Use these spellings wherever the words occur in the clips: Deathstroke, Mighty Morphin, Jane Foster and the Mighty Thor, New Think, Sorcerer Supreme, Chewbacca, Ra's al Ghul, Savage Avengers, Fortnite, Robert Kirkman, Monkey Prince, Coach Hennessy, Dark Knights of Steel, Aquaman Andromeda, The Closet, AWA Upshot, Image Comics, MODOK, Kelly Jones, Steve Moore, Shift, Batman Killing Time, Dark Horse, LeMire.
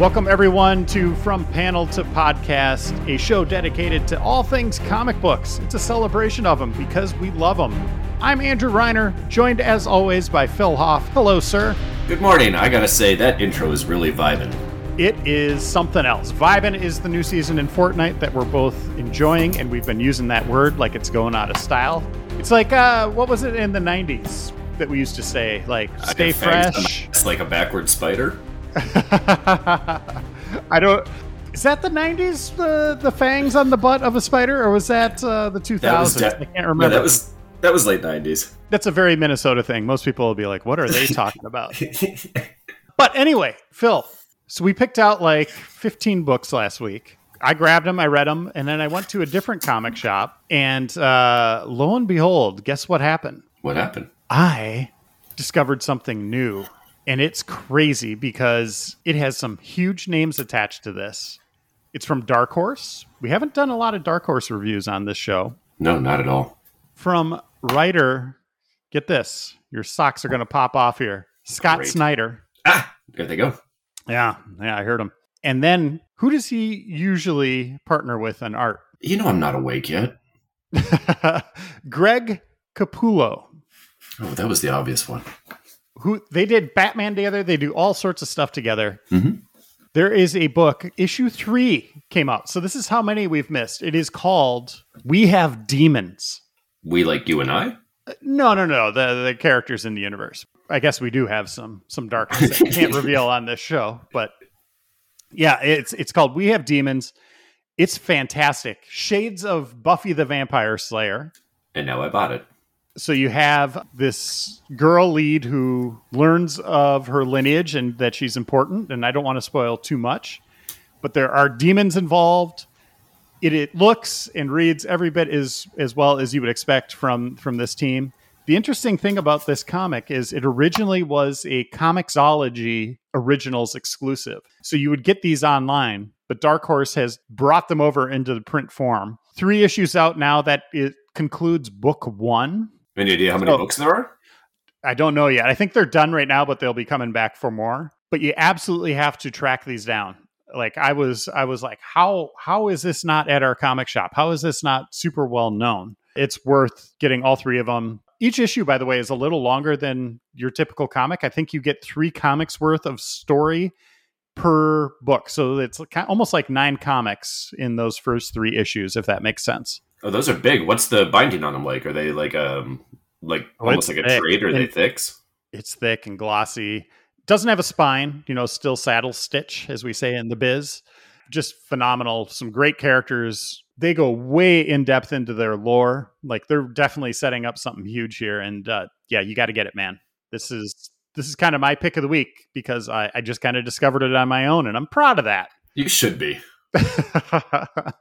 Welcome, everyone, to From Panel to Podcast, a show dedicated to all things comic books. It's a celebration of them because we love them. I'm Andrew Reiner, joined as always by Phil Hoff. Hello, sir. Good morning. I gotta say, that intro is really vibin'. It is something else. Vibin' is the new season in Fortnite that we're both enjoying, and we've been using that word like it's going out of style. It's like, what was it in the 90s that we used to say? Like, stay fresh. It's like a backward spider. Is that the 90s? The fangs on the butt of a spider, or was that the 2000s? I can't remember. No, that was late 90s. That's a very Minnesota thing. Most people will be like, "What are they talking about?" But anyway, Phil. So we picked out like 15 books last week. I grabbed them, I read them, and then I went to a different comic shop. And lo and behold, guess what happened? What happened? I discovered something new. And it's crazy because it has some huge names attached to this. It's from Dark Horse. We haven't done a lot of Dark Horse reviews on this show. No, not at all. From writer, get this. Your socks are going to pop off here. Scott Snyder. Ah, there they go. Yeah, I heard him. And then who does he usually partner with on art? You know I'm not awake yet. Greg Capullo. Oh, that was the obvious one. Who they did Batman together. They do all sorts of stuff together. Mm-hmm. There is a book. Issue 3 came out. So this is how many we've missed. It is called We Have Demons. We like you and I? No. The characters in the universe. I guess we do have some darkness that we can't reveal on this show. But yeah, it's called We Have Demons. It's fantastic. Shades of Buffy the Vampire Slayer. And now I bought it. So you have this girl lead who learns of her lineage and that she's important. And I don't want to spoil too much, but there are demons involved. It looks and reads every bit as well as you would expect from this team. The interesting thing about this comic is it originally was a Comixology Originals exclusive. So you would get these online, but Dark Horse has brought them over into the print form. 3 issues out now. That it concludes book 1. Any idea how many books there are? I don't know yet. I think they're done right now, but they'll be coming back for more. But you absolutely have to track these down. Like I was like, how is this not at our comic shop? How is this not super well known? It's worth getting all 3 of them. Each issue, by the way, is a little longer than your typical comic. I think you get 3 comics worth of story per book. So it's almost like 9 comics in those first 3 issues, if that makes sense. Oh, those are big. What's the binding on them like? Are they almost like a trade? Are they thick? It's thick and glossy. Doesn't have a spine, still saddle stitch, as we say in the biz. Just phenomenal. Some great characters. They go way in depth into their lore. Like they're definitely setting up something huge here. And yeah, you got to get it, man. This is kind of my pick of the week because I just kind of discovered it on my own and I'm proud of that. You should be.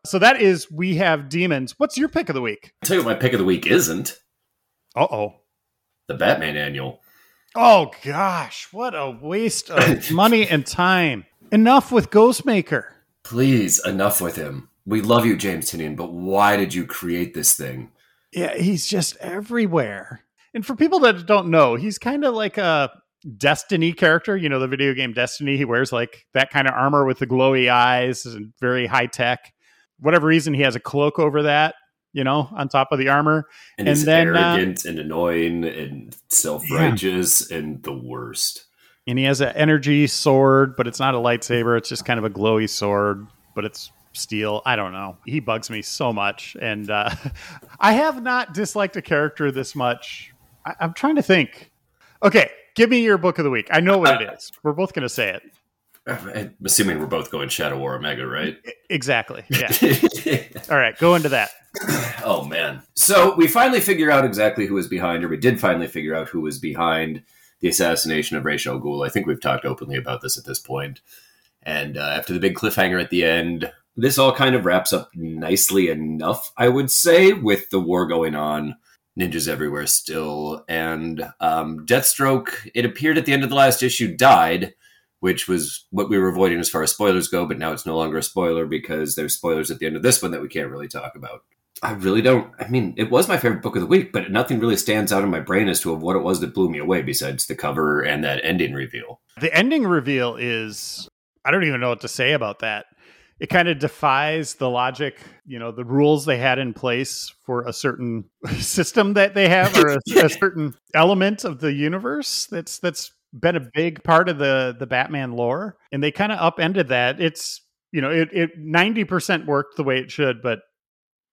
So that is We Have Demons. What's your pick of the week? I'll tell you what my pick of the week isn't. Uh-oh. The Batman Annual. Oh, gosh. What a waste of money and time. Enough with Ghostmaker. Please, enough with him. We love you, James Tynion, but why did you create this thing? Yeah, he's just everywhere. And for people that don't know, he's kind of like a Destiny character, the video game Destiny. He wears like that kind of armor with the glowy eyes and very high tech. Whatever reason, he has a cloak over that, on top of the armor. And he's then, arrogant and annoying and self-righteous and the worst. And he has an energy sword, but it's not a lightsaber. It's just kind of a glowy sword, but it's steel. I don't know. He bugs me so much. And I have not disliked a character this much. I'm trying to think. Okay. Give me your book of the week. I know what it is. We're both going to say it. I'm assuming we're both going Shadow War Omega, right? Exactly. Yeah. All right. Go into that. Oh, man. So we finally figure out exactly who was behind, or we did finally figure out who was behind the assassination of Ra's al Ghul. I think we've talked openly about this at this point. And after the big cliffhanger at the end, this all kind of wraps up nicely enough, I would say, with the war going on. Ninjas everywhere still. And Deathstroke, it appeared at the end of the last issue, died, which was what we were avoiding as far as spoilers go. But now it's no longer a spoiler because there's spoilers at the end of this one that we can't really talk about. I really don't. I mean, it was my favorite book of the week, but nothing really stands out in my brain as to what it was that blew me away besides the cover and that ending reveal. The ending reveal is... I don't even know what to say about that. It kind of defies the logic, you know, the rules they had in place for a certain system that they have, or a certain element of the universe that's been a big part of the Batman lore. And they kind of upended that. It's, you know, it 90% worked the way it should, but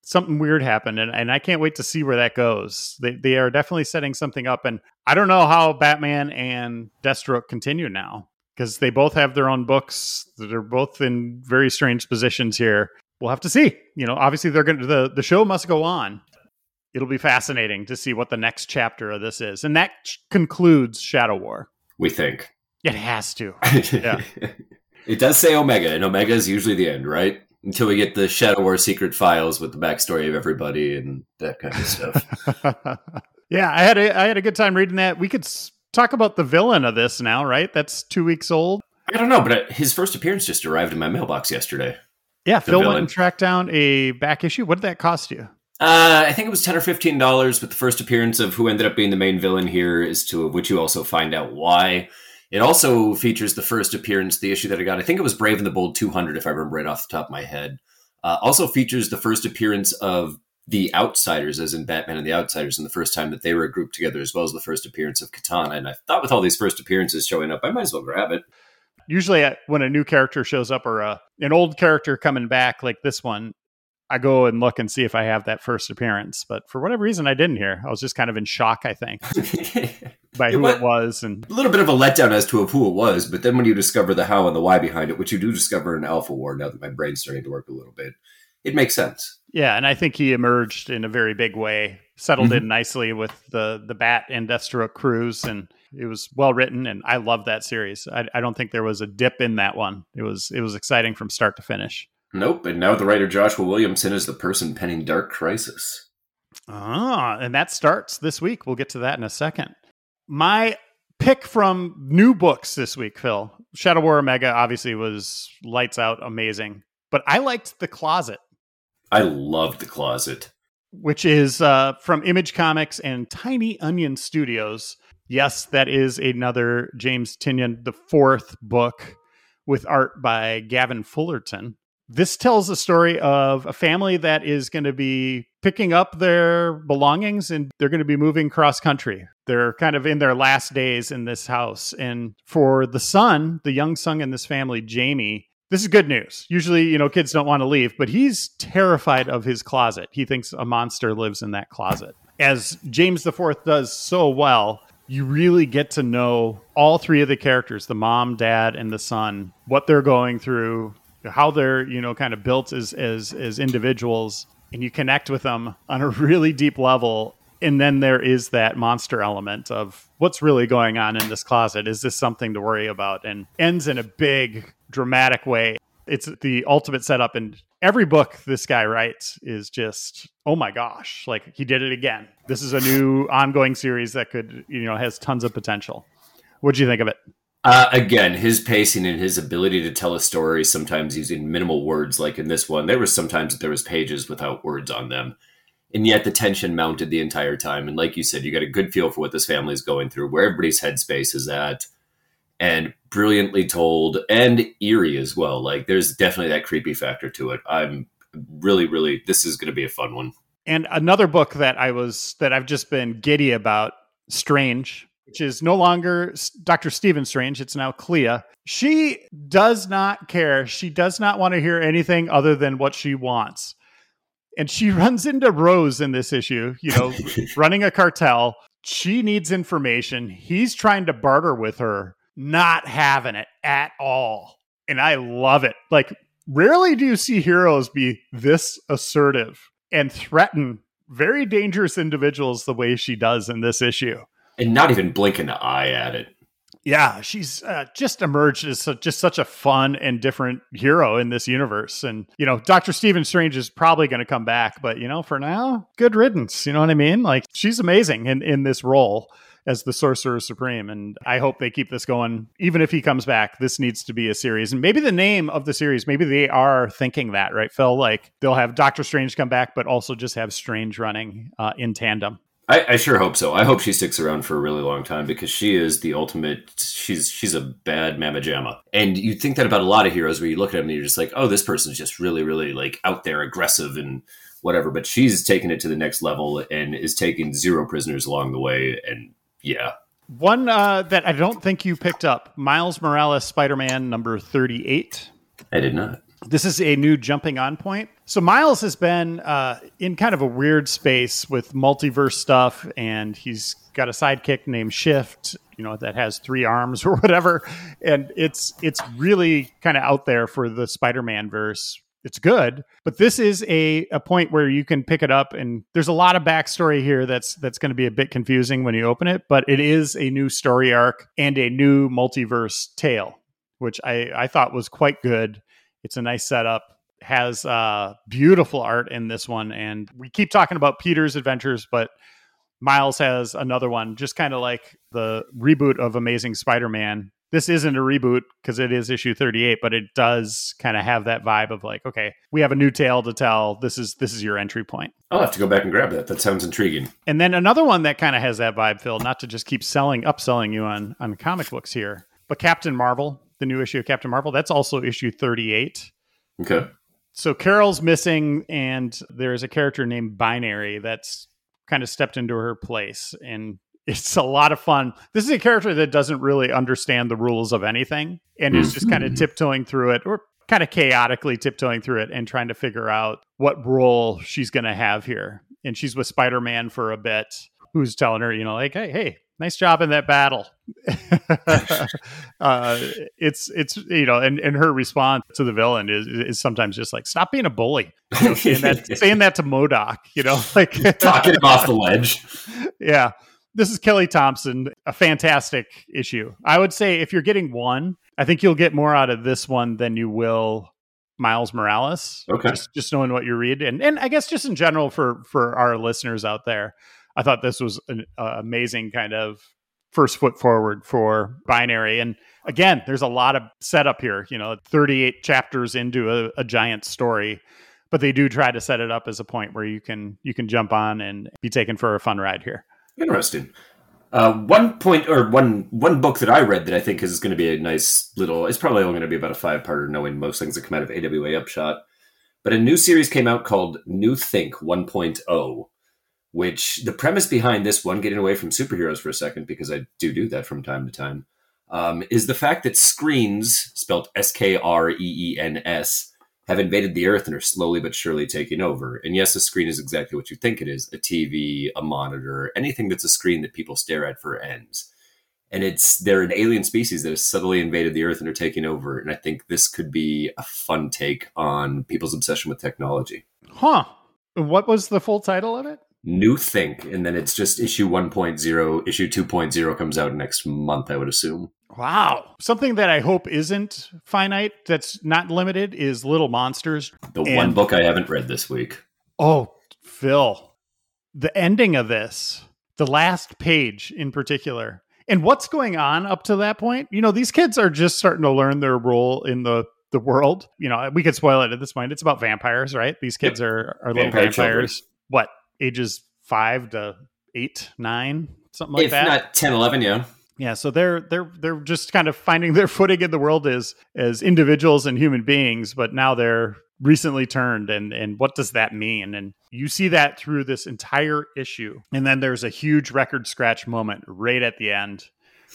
something weird happened, and I can't wait to see where that goes. They are definitely setting something up, and I don't know how Batman and Deathstroke continue now, because they both have their own books. They're both in very strange positions here. We'll have to see. You know, obviously they're going to, the show must go on. It'll be fascinating to see what the next chapter of this is. And that concludes Shadow War. We think. It has to. Yeah. It does say Omega, and Omega is usually the end, right? Until we get the Shadow War secret files with the backstory of everybody and that kind of stuff. Yeah, I had a good time reading that. We could talk about the villain of this now, right? That's 2 weeks old. I don't know, but his first appearance just arrived in my mailbox yesterday. Yeah, Phil went and tracked down a back issue. What did that cost you? I think it was $10 or $15, but the first appearance of who ended up being the main villain here is to which you also find out why. It also features the first appearance, the issue that I got. I think it was Brave and the Bold 200, if I remember right off the top of my head. Also features the first appearance of the Outsiders, as in Batman and the Outsiders, and the first time that they were grouped together, as well as the first appearance of Katana. And I thought with all these first appearances showing up, I might as well grab it. Usually when a new character shows up or an old character coming back like this one, I go and look and see if I have that first appearance. But for whatever reason, I didn't hear. I was just kind of in shock, I think, by who it was. And a little bit of a letdown as to who it was. But then when you discover the how and the why behind it, which you do discover in Alpha War, now that my brain's starting to work a little bit, it makes sense. Yeah, and I think he emerged in a very big way, settled in nicely with the Bat and Deathstroke crews, and it was well written, and I love that series. I don't think there was a dip in that one. It was exciting from start to finish. Nope, and now the writer Joshua Williamson is the person penning Dark Crisis. Ah, and that starts this week. We'll get to that in a second. My pick from new books this week, Phil. Shadow War Omega obviously was lights out, amazing, but I liked The Closet. I loved The Closet. Which is from Image Comics and Tiny Onion Studios. Yes, that is another James Tynion IV book with art by Gavin Fullerton. This tells the story of a family that is going to be picking up their belongings, and they're going to be moving cross-country. They're kind of in their last days in this house. And for the son, the young son in this family, Jamie, this is good news. Usually, you know, kids don't want to leave, but he's terrified of his closet. He thinks a monster lives in that closet. As James IV does so well, you really get to know all three of the characters, the mom, dad, and the son, what they're going through, how they're, you know, kind of built as individuals, and you connect with them on a really deep level. And then there is that monster element of what's really going on in this closet. Is this something to worry about? And ends in a big, dramatic way. It's the ultimate setup. And every book this guy writes is just, oh my gosh, like he did it again. This is a new ongoing series that could, you know, has tons of potential. What'd you think of it? Again, his pacing and his ability to tell a story, sometimes using minimal words, like in this one, there was pages without words on them. And yet the tension mounted the entire time. And like you said, you got a good feel for what this family is going through, where everybody's headspace is at, and brilliantly told and eerie as well. Like there's definitely that creepy factor to it. I'm really, really, this is going to be a fun one. And another book that I've just been giddy about, Strange, which is no longer Dr. Stephen Strange. It's now Clea. She does not care. She does not want to hear anything other than what she wants. And she runs into Rose in this issue, you know, running a cartel. She needs information. He's trying to barter with her, not having it at all. And I love it. Like, rarely do you see heroes be this assertive and threaten very dangerous individuals the way she does in this issue. And not even blink an eye at it. Yeah, she's just emerged as just such a fun and different hero in this universe. And, you know, Dr. Stephen Strange is probably going to come back. But, you know, for now, good riddance. You know what I mean? Like, she's amazing in this role as the Sorcerer Supreme. And I hope they keep this going. Even if he comes back, this needs to be a series. And maybe the name of the series, maybe they are thinking that, right, Phil? Like, they'll have Dr. Strange come back, but also just have Strange running in tandem. I sure hope so. I hope she sticks around for a really long time, because she is the ultimate. She's a bad mama jamma. And you think that about a lot of heroes, where you look at them and you're just like, oh, this person's just really, really like out there, aggressive and whatever. But she's taken it to the next level and is taking zero prisoners along the way. And yeah. One that I don't think you picked up, Miles Morales, Spider-Man number 38. I did not. This is a new jumping on point. So Miles has been in kind of a weird space with multiverse stuff, and he's got a sidekick named Shift, you know, that has three arms or whatever. And it's really kind of out there for the Spider-Man verse. It's good, but this is a point where you can pick it up, and there's a lot of backstory here that's going to be a bit confusing when you open it, but it is a new story arc and a new multiverse tale, which I thought was quite good. It's a nice setup, has beautiful art in this one. And we keep talking about Peter's adventures, but Miles has another one, just kind of like the reboot of Amazing Spider-Man. This isn't a reboot because it is issue 38, but it does kind of have that vibe of like, okay, we have a new tale to tell. This is your entry point. I'll have to go back and grab that. That sounds intriguing. And then another one that kind of has that vibe, Phil, not to just keep upselling you on comic books here, but Captain Marvel. The new issue of Captain Marvel. That's also issue 38. Okay. So Carol's missing, and there's a character named Binary that's kind of stepped into her place. And it's a lot of fun. This is a character that doesn't really understand the rules of anything and is just kind of tiptoeing through it, or kind of chaotically tiptoeing through it and trying to figure out what role she's going to have here. And she's with Spider-Man for a bit, who's telling her, you know, like, hey, nice job in that battle. It's you know, and her response to the villain is sometimes just like, stop being a bully. You know, saying that to MODOK, you know, like talking off the ledge. Yeah. This is Kelly Thompson, a fantastic issue. I would say if you're getting one, I think you'll get more out of this one than you will Miles Morales. Okay. Just knowing what you read. And I guess just in general for our listeners out there. I thought this was an amazing kind of first foot forward for Binary. And again, there's a lot of setup here, you know, 38 chapters into a giant story, but they do try to set it up as a point where you can jump on and be taken for a fun ride here. Interesting. One book that I read that I think is going to be a nice little, it's probably only going to be about a 5-parter, knowing most things that come out of AWA Upshot, but a new series came out called New Think 1.0. Which the premise behind this one, getting away from superheroes for a second, because I do that from time to time, is the fact that screens, spelled SKREENS, have invaded the earth and are slowly but surely taking over. And yes, a screen is exactly what you think it is, a TV, a monitor, anything that's a screen that people stare at for ends. And they're an alien species that has subtly invaded the earth and are taking over. And I think this could be a fun take on people's obsession with technology. Huh. What was the full title of it? New Think, and then it's just issue 1.0. Issue 2.0 comes out next month, I would assume. Wow. Something that I hope isn't finite, that's not limited, is Little Monsters. One book I haven't read this week. Oh, Phil. The ending of this, the last page in particular, and what's going on up to that point, you know, these kids are just starting to learn their role in the world. You know, we could spoil it at this point. It's about vampires, right? These kids are little vampires. Children. What? Ages 5 to 8, 9, something like that. If not 10, 11, yeah. Yeah, so they're just kind of finding their footing in the world as individuals and human beings, but now they're recently turned, and what does that mean? And you see that through this entire issue. And then there's a huge record scratch moment right at the end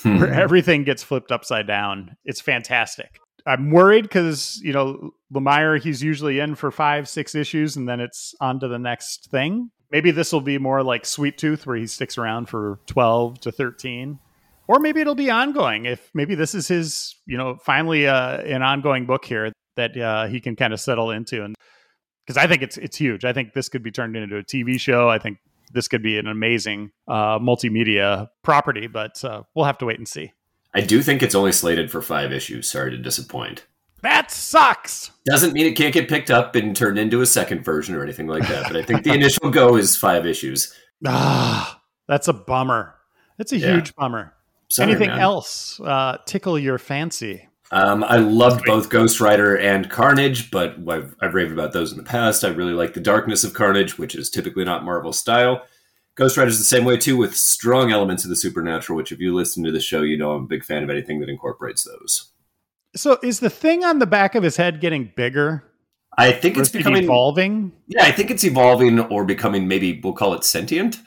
where everything gets flipped upside down. It's fantastic. I'm worried because, you know, Lemire, he's usually in for 5-6 issues, and then it's on to the next thing. Maybe this will be more like Sweet Tooth, where he sticks around for 12 to 13. Or maybe it'll be ongoing. Maybe this is his, you know, finally an ongoing book here that he can kind of settle into. And because I think it's huge. I think this could be turned into a TV show. I think this could be an amazing multimedia property, but we'll have to wait and see. I do think it's only slated for 5 issues. Sorry to disappoint. That sucks. Doesn't mean it can't get picked up and turned into a second version or anything like that. But I think the initial go is 5 issues. Ah, that's a bummer. That's a huge bummer. Sorry, anything else tickle your fancy? I loved both Ghost Rider and Carnage, but I've raved about those in the past. I really like the darkness of Carnage, which is typically not Marvel style. Ghost Rider's the same way, too, with strong elements of the supernatural, which if you listen to the show, you know I'm a big fan of anything that incorporates those. So is the thing on the back of his head getting bigger? I think it's becoming evolving. Yeah, I think it's evolving or becoming, maybe we'll call it sentient.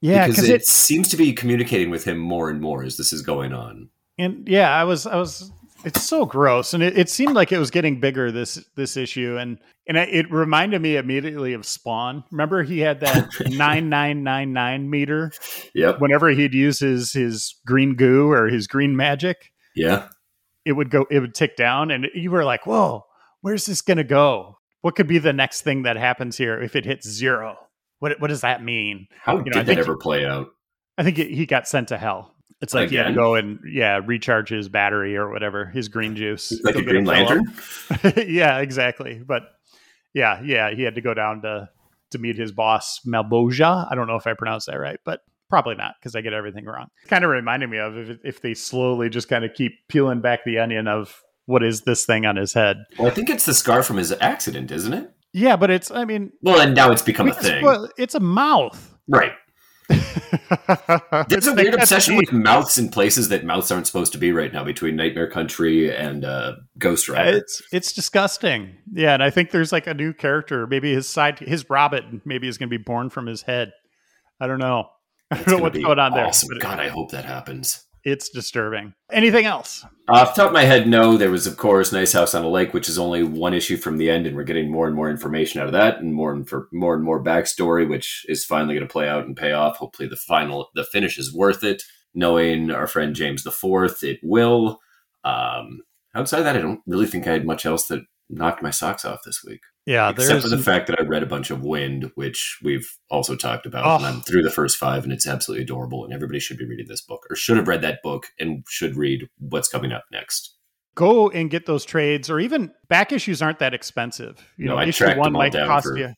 Yeah, because it seems to be communicating with him more and more as this is going on. And yeah, I was. It's so gross, and it seemed like it was getting bigger this issue, and it reminded me immediately of Spawn. Remember, he had that 9999 meter. Yep. Whenever he'd use his green goo or his green magic, yeah, it would tick down, and you were like, "Whoa, where's this gonna go? What could be the next thing that happens here if it hits zero? What does that mean? How did that ever play out? I think he got sent to hell." It's like, again? Yeah, go and recharge his battery or whatever, his green juice. Like a Green Lantern? Yeah, exactly. But yeah, he had to go down to meet his boss, Malboja. I don't know if I pronounced that right, but probably not because I get everything wrong. It kind of reminded me of if they slowly just kind of keep peeling back the onion of what is this thing on his head. Well, I think it's the scar from his accident, isn't it? Yeah, but it's, I mean... Well, and now it's become a thing. Well, it's a mouth. Right. There's a weird obsession with mouths in places that mouths aren't supposed to be right now between Nightmare Country and Ghost Rider. It's disgusting. Yeah, and I think there's like a new character. Maybe his Robin maybe is going to be born from his head. I don't know. I don't know what's going on awesome. There. God, I hope that happens. It's disturbing. Anything else? Off the top of my head, no. There was, of course, Nice House on a Lake, which is only one issue from the end, and we're getting more and more information out of that, and more and more backstory, which is finally going to play out and pay off. Hopefully, the finish is worth it. Knowing our friend James IV, it will. Outside of that, I don't really think I had much else that knocked my socks off this week. Yeah, except for the fact that I read a bunch of Wind, which we've also talked about, and I'm through the first 5, and it's absolutely adorable, and everybody should be reading this book, or should have read that book, and should read what's coming up next. Go and get those trades, or even back issues aren't that expensive. You know, issue one might cost you.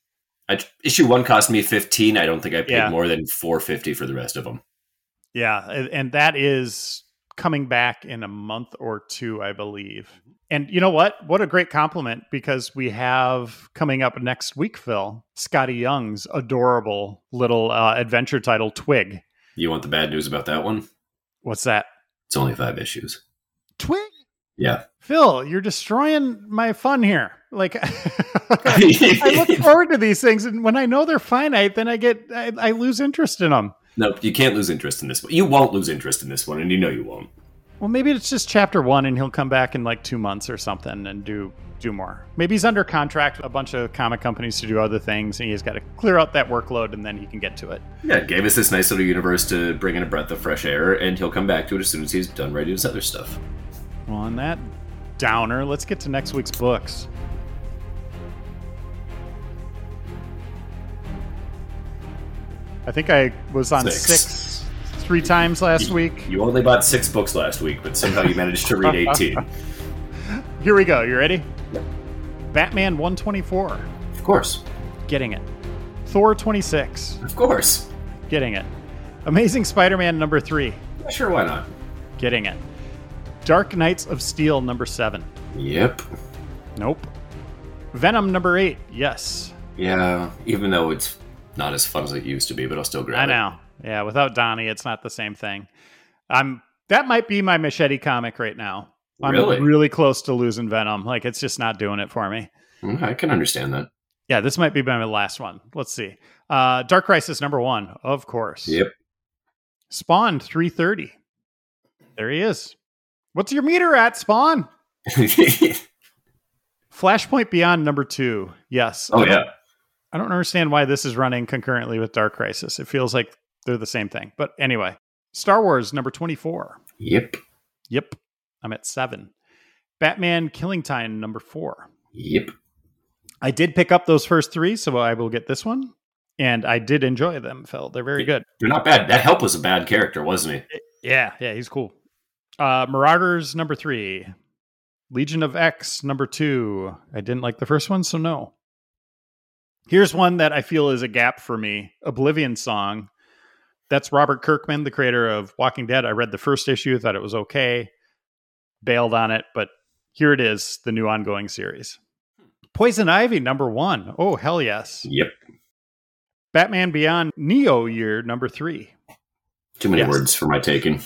Issue one cost me $15. I don't think I paid more than $4.50 for the rest of them. Yeah, and that is coming back in a month or two, I believe. And you know what? What a great compliment, because we have coming up next week, Phil, Scotty Young's adorable little adventure title, Twig. You want the bad news about that one? What's that? It's only 5 issues. Twig? Yeah. Phil, you're destroying my fun here. Like, I look forward to these things, and when I know they're finite, then I lose interest in them. No, you can't lose interest in this one. You won't lose interest in this one, and you know you won't. Well, maybe it's just chapter 1, and he'll come back in like 2 months or something and do more. Maybe he's under contract with a bunch of comic companies to do other things, and he's got to clear out that workload, and then he can get to it. Yeah, gave us this nice little universe to bring in a breath of fresh air, and he'll come back to it as soon as he's done writing his other stuff. Well, on that downer, let's get to next week's books. I think I was on 6 3 times last week. You only bought 6 books last week, but somehow you managed to read 18. Here we go. You ready? Yeah. Batman 124. Of course. Getting it. Thor 26. Of course. Getting it. Amazing Spider-Man number 3. Sure, why not? Getting it. Dark Knights of Steel number 7. Yep. Nope. Venom number 8. Yes. Yeah, even though it's not as fun as it used to be, but I'll still grab it. I know. Yeah, without Donnie, it's not the same thing. That might be my Machete comic right now. I'm really close to losing Venom. Like, it's just not doing it for me. I can understand that. Yeah, this might be my last one. Let's see. Dark Crisis number 1, of course. Yep. Spawn 330. There he is. What's your meter at, Spawn? Flashpoint Beyond number 2. Yes. Oh, yeah. I don't understand why this is running concurrently with Dark Crisis. It feels like they're the same thing. But anyway, Star Wars number 24. Yep. I'm at 7. Batman Killing Time number 4. Yep. I did pick up those first 3, so I will get this one. And I did enjoy them, Phil. They're very good. They're not bad. That Help was a bad character, wasn't he? Yeah, he's cool. Marauders number 3. Legion of X number 2. I didn't like the first one, so no. Here's one that I feel is a gap for me. Oblivion Song. That's Robert Kirkman, the creator of Walking Dead. I read the first issue, thought it was okay. Bailed on it, but here it is, the new ongoing series. Poison Ivy, number 1. Oh, hell yes. Yep. Batman Beyond Neo Year number 3. Too many words for my taking.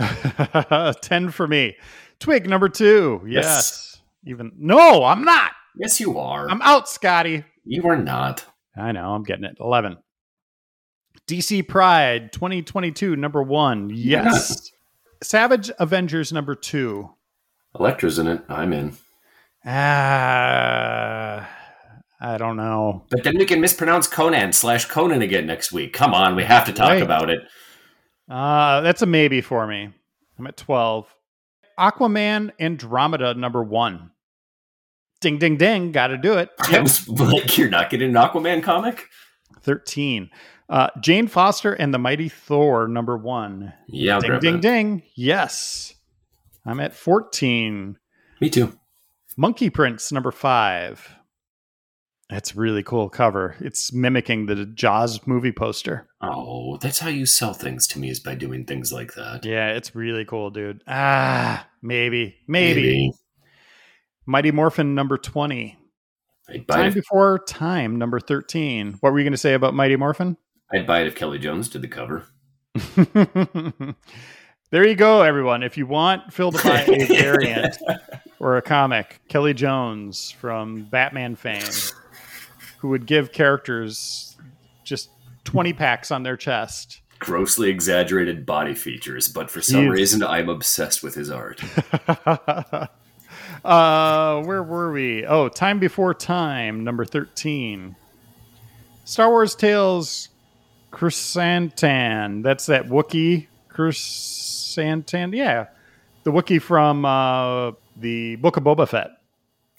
10 for me. Twig number 2. Yes. Even no, I'm not. Yes, you are. I'm out, Scotty. You are not. I know. I'm getting it. 11. DC Pride 2022 number 1. Yes. Savage Avengers number 2. Elektra's in it. I'm in. I don't know. But then we can mispronounce Conan/Conan again next week. Come on, we have to talk about it. That's a maybe for me. I'm at 12. Aquaman Andromeda number 1. Ding, ding, ding. Gotta do it. Yep. I was like, you're not getting an Aquaman comic? 13. Jane Foster and the Mighty Thor number 1. Yeah, ding, ding, ding. Yes. I'm at 14. Me too. Monkey Prince number 5. That's really cool cover. It's mimicking the Jaws movie poster. Oh, that's how you sell things to me, is by doing things like that. Yeah, it's really cool, dude. Maybe. Mighty Morphin number 20. I'd buy Time Before Time number 13. What were you going to say about Mighty Morphin? I'd buy it if Kelly Jones did the cover. There you go, everyone. If you want Phil to buy a variant or a comic, Kelly Jones from Batman fame, who would give characters just 20 packs on their chest. Grossly exaggerated body features, but for some reason I'm obsessed with his art. Where were we? Oh, Time Before Time, number 13. Star Wars Tales Chrysantan. That's that Wookiee. Chrysantan. Yeah. The Wookiee from the Book of Boba Fett.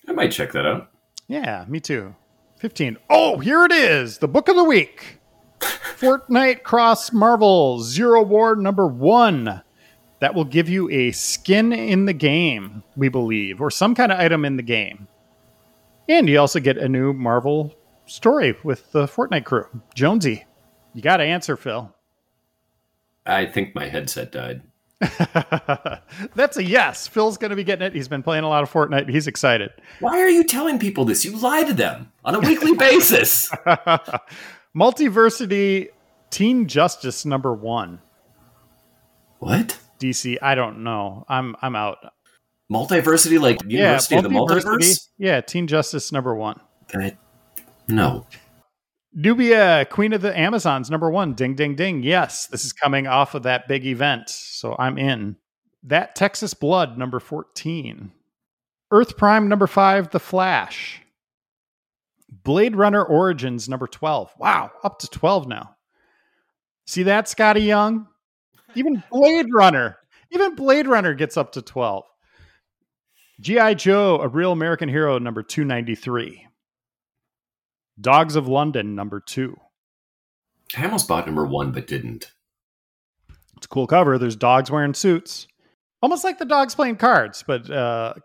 I might check that out. Yeah, me too. 15. Oh, here it is. The book of the week. Fortnite Cross Marvel Zero War number 1. That will give you a skin in the game, we believe, or some kind of item in the game. And you also get a new Marvel story with the Fortnite crew. Jonesy, you got to answer, Phil. I think my headset died. That's a yes. Phil's going to be getting it. He's been playing a lot of Fortnite. He's excited. Why are you telling people this? You lie to them on a weekly basis. Multiversity Teen Justice number 1. What? DC, I don't know. I'm out. Multiversity, like University of the Multiverse? Yeah, Teen Justice number 1. No. Nubia, Queen of the Amazons, number 1. Ding, ding, ding. Yes, this is coming off of that big event, so I'm in. That Texas Blood, number 14. Earth Prime, number 5, The Flash. Blade Runner Origins, number 12. Wow, up to 12 now. See that, Scotty Young? Even Blade Runner gets up to 12. G.I. Joe, A Real American Hero, number 293. Dogs of London, number 2. I almost bought number 1, but didn't. It's a cool cover. There's dogs wearing suits. Almost like the dogs playing cards, but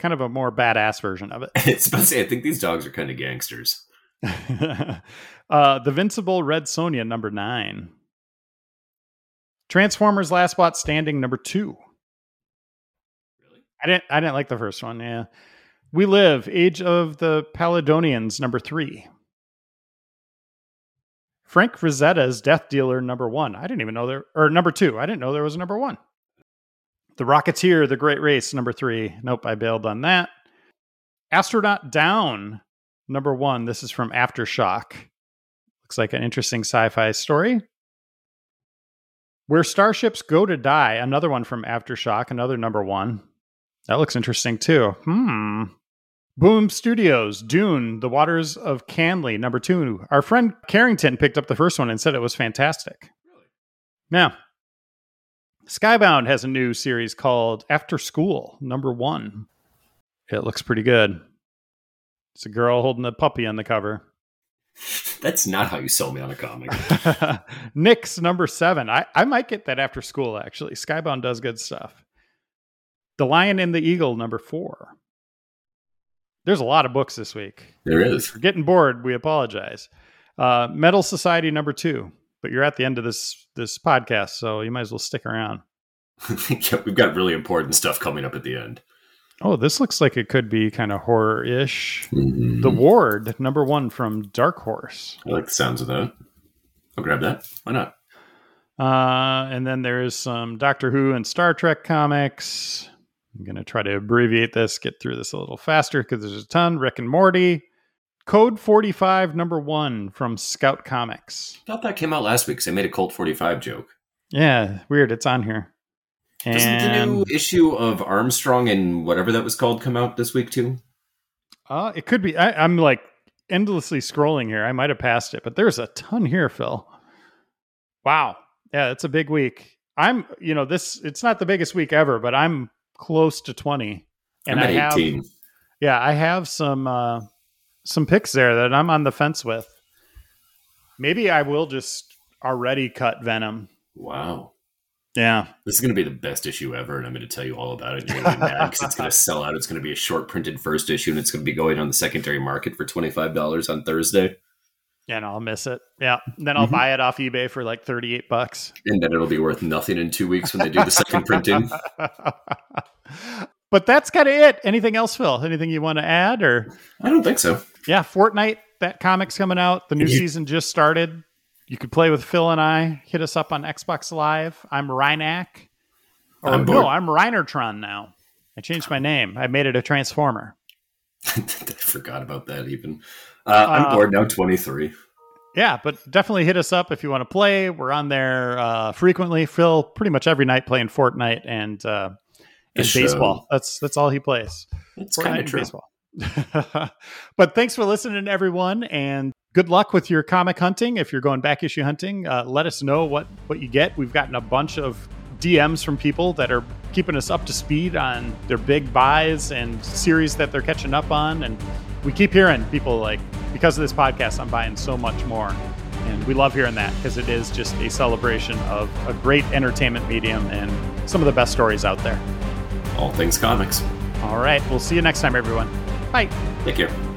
kind of a more badass version of it. It's about to say, I think these dogs are kind of gangsters. The Vincible Red Sonja, number 9. Transformers Last Spot Standing, number 2. Really? I didn't like the first one, yeah. We Live, Age of the Paladonians, number 3. Frank Frazetta's Death Dealer, number 1. I didn't even know number 2. I didn't know there was a number 1. The Rocketeer, The Great Race, number 3. Nope, I bailed on that. Astronaut Down, number 1. This is from Aftershock. Looks like an interesting sci-fi story. Where Starships Go to Die, another one from Aftershock, another number 1. That looks interesting, too. Boom Studios, Dune, The Waters of Canley, number 2. Our friend Carrington picked up the first one and said it was fantastic. Really? Now, Skybound has a new series called After School, number 1. It looks pretty good. It's a girl holding a puppy on the cover. That's not how you sell me on a comic. Nick's number 7. I might get that after school, actually. Skybound does good stuff. The Lion and the Eagle, number 4. There's a lot of books this week. There is. If you're getting bored, we apologize. Metal Society number 2. But you're at the end of this podcast, so you might as well stick around. Yeah, we've got really important stuff coming up at the end. Oh, this looks like it could be kind of horror-ish. Mm-hmm. The Ward, number 1 from Dark Horse. I like the sounds of that. I'll grab that. Why not? And then there is some Doctor Who and Star Trek comics. I'm going to try to abbreviate this, get through this a little faster because there's a ton. Rick and Morty. Code 45, number 1 from Scout Comics. I thought that came out last week because I made a Colt 45 joke. Yeah, weird. It's on here. Doesn't the new issue of Armstrong and whatever that was called come out this week too? It could be. I'm like endlessly scrolling here. I might have passed it, but there's a ton here, Phil. Wow. Yeah, it's a big week. It's not the biggest week ever, but I'm close to 20. And I'm at 18. Yeah, I have some picks there that I'm on the fence with. Maybe I will just already cut Venom. Wow. Yeah. This is going to be the best issue ever, and I'm going to tell you all about it. You're going to be mad because it's going to sell out. It's going to be a short printed first issue, and it's going to be going on the secondary market for $25 on Thursday. And I'll miss it. Yeah. And then I'll buy it off eBay for like $38. And then it'll be worth nothing in 2 weeks when they do the second printing. But that's kind of it. Anything else, Phil? Anything you want to add? Or I don't think so. Yeah. Fortnite, that comic's coming out. The new season just started. You could play with Phil and I. Hit us up on Xbox Live. I'm Rhinac. I'm Reinertron now. I changed my name. I made it a Transformer. I forgot about that even. I'm bored now, 23. Yeah, but definitely hit us up if you want to play. We're on there frequently. Phil, pretty much every night playing Fortnite and baseball. That's all he plays. It's kind of true. Baseball. But thanks for listening, everyone, and good luck with your comic hunting. If you're going back issue hunting, let us know what you get. We've gotten a bunch of DMs from people that are keeping us up to speed on their big buys and series that they're catching up on. And we keep hearing people like, because of this podcast, I'm buying so much more. And we love hearing that because it is just a celebration of a great entertainment medium and some of the best stories out there. All things comics. All right. We'll see you next time, everyone. Bye. Take care.